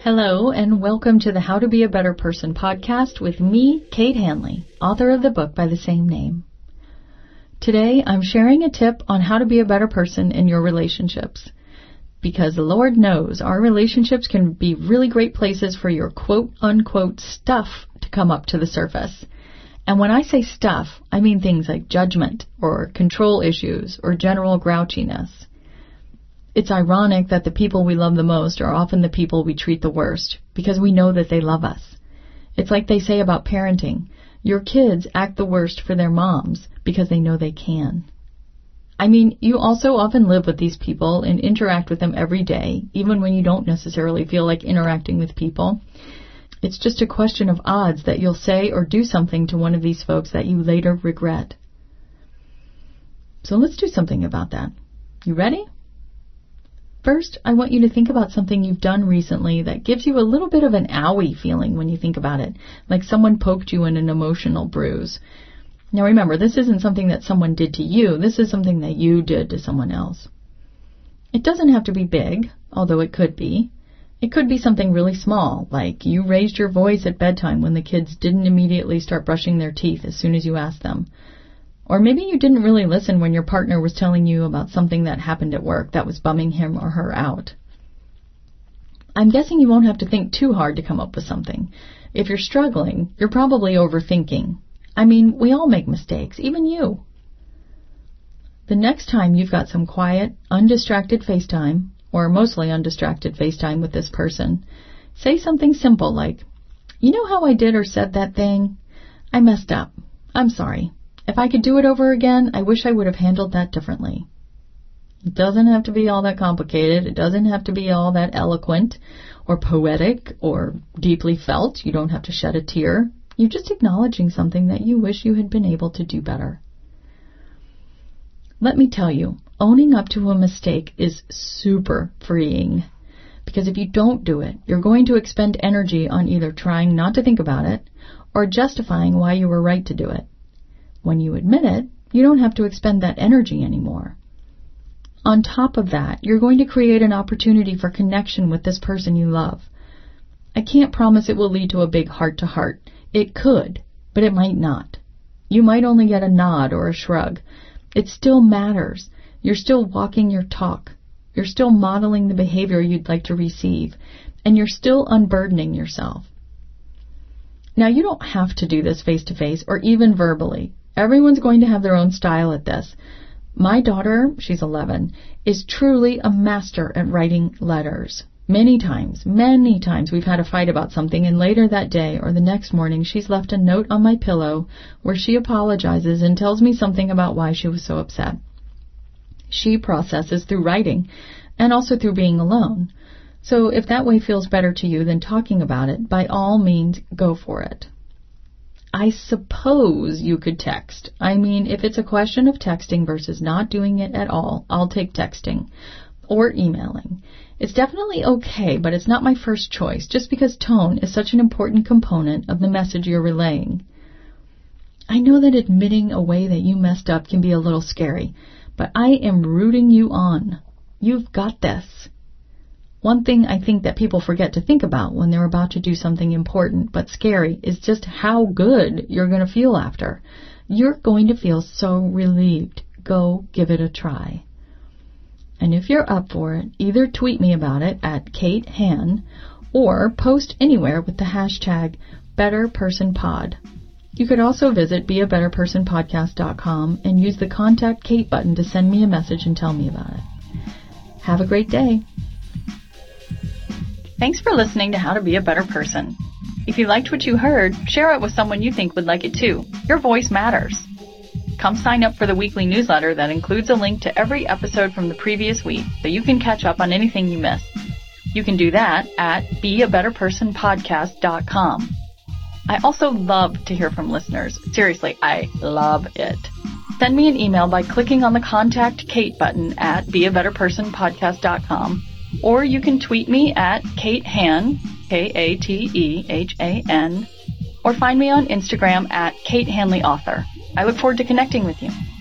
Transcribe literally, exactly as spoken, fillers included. Hello, and welcome to the How to Be a Better Person podcast with me, Kate Hanley, author of the book by the same name. Today, I'm sharing a tip on how to be a better person in your relationships, because Lord knows our relationships can be really great places for your quote-unquote stuff to come up to the surface. And when I say stuff, I mean things like judgment or control issues or general grouchiness. It's ironic that the people we love the most are often the people we treat the worst, because we know that they love us. It's like they say about parenting, your kids act the worst for their moms because they know they can. I mean, you also often live with these people and interact with them every day, even when you don't necessarily feel like interacting with people. It's just a question of odds that you'll say or do something to one of these folks that you later regret. So let's do something about that. You ready? First, I want you to think about something you've done recently that gives you a little bit of an owie feeling when you think about it, like someone poked you in an emotional bruise. Now remember, this isn't something that someone did to you. This is something that you did to someone else. It doesn't have to be big, although it could be. It could be something really small, like you raised your voice at bedtime when the kids didn't immediately start brushing their teeth as soon as you asked them. Or maybe you didn't really listen when your partner was telling you about something that happened at work that was bumming him or her out. I'm guessing you won't have to think too hard to come up with something. If you're struggling, you're probably overthinking. I mean, we all make mistakes, even you. The next time you've got some quiet, undistracted face time, or mostly undistracted face time with this person, say something simple like, "You know how I did or said that thing? I messed up. I'm sorry. If I could do it over again, I wish I would have handled that differently." It doesn't have to be all that complicated. It doesn't have to be all that eloquent or poetic or deeply felt. You don't have to shed a tear. You're just acknowledging something that you wish you had been able to do better. Let me tell you, owning up to a mistake is super freeing, because if you don't do it, you're going to expend energy on either trying not to think about it or justifying why you were right to do it. When you admit it, you don't have to expend that energy anymore. On top of that, you're going to create an opportunity for connection with this person you love. I can't promise it will lead to a big heart-to-heart. It could, but it might not. You might only get a nod or a shrug. It still matters. You're still walking your talk. You're still modeling the behavior you'd like to receive, and you're still unburdening yourself. Now, you don't have to do this face-to-face or even verbally. Everyone's going to have their own style at this. My daughter, she's eleven, is truly a master at writing letters. Many times, many times we've had a fight about something, and later that day or the next morning, she's left a note on my pillow where she apologizes and tells me something about why she was so upset. She processes through writing and also through being alone. So if that way feels better to you than talking about it, by all means, go for it. I suppose you could text. I mean, if it's a question of texting versus not doing it at all, I'll take texting or emailing. It's definitely okay, but it's not my first choice, just because tone is such an important component of the message you're relaying. I know that admitting a way that you messed up can be a little scary, but I am rooting you on. You've got this. One thing I think that people forget to think about when they're about to do something important but scary is just how good you're going to feel after. You're going to feel so relieved. Go give it a try. And if you're up for it, either tweet me about it at Kate Han or post anywhere with the hashtag BetterPersonPod. You could also visit Be A Better Person Podcast dot com and use the Contact Kate button to send me a message and tell me about it. Have a great day. Thanks for listening to How to Be a Better Person. If you liked what you heard, share it with someone you think would like it too. Your voice matters. Come sign up for the weekly newsletter that includes a link to every episode from the previous week so you can catch up on anything you missed. You can do that at Be A Better Person Podcast dot com. I also love to hear from listeners. Seriously, I love it. Send me an email by clicking on the Contact Kate button at Be A Better Person Podcast dot com, or you can tweet me at Kate Han, K A T E H A N, or find me on Instagram at Kate Hanley Author. I look forward to connecting with you.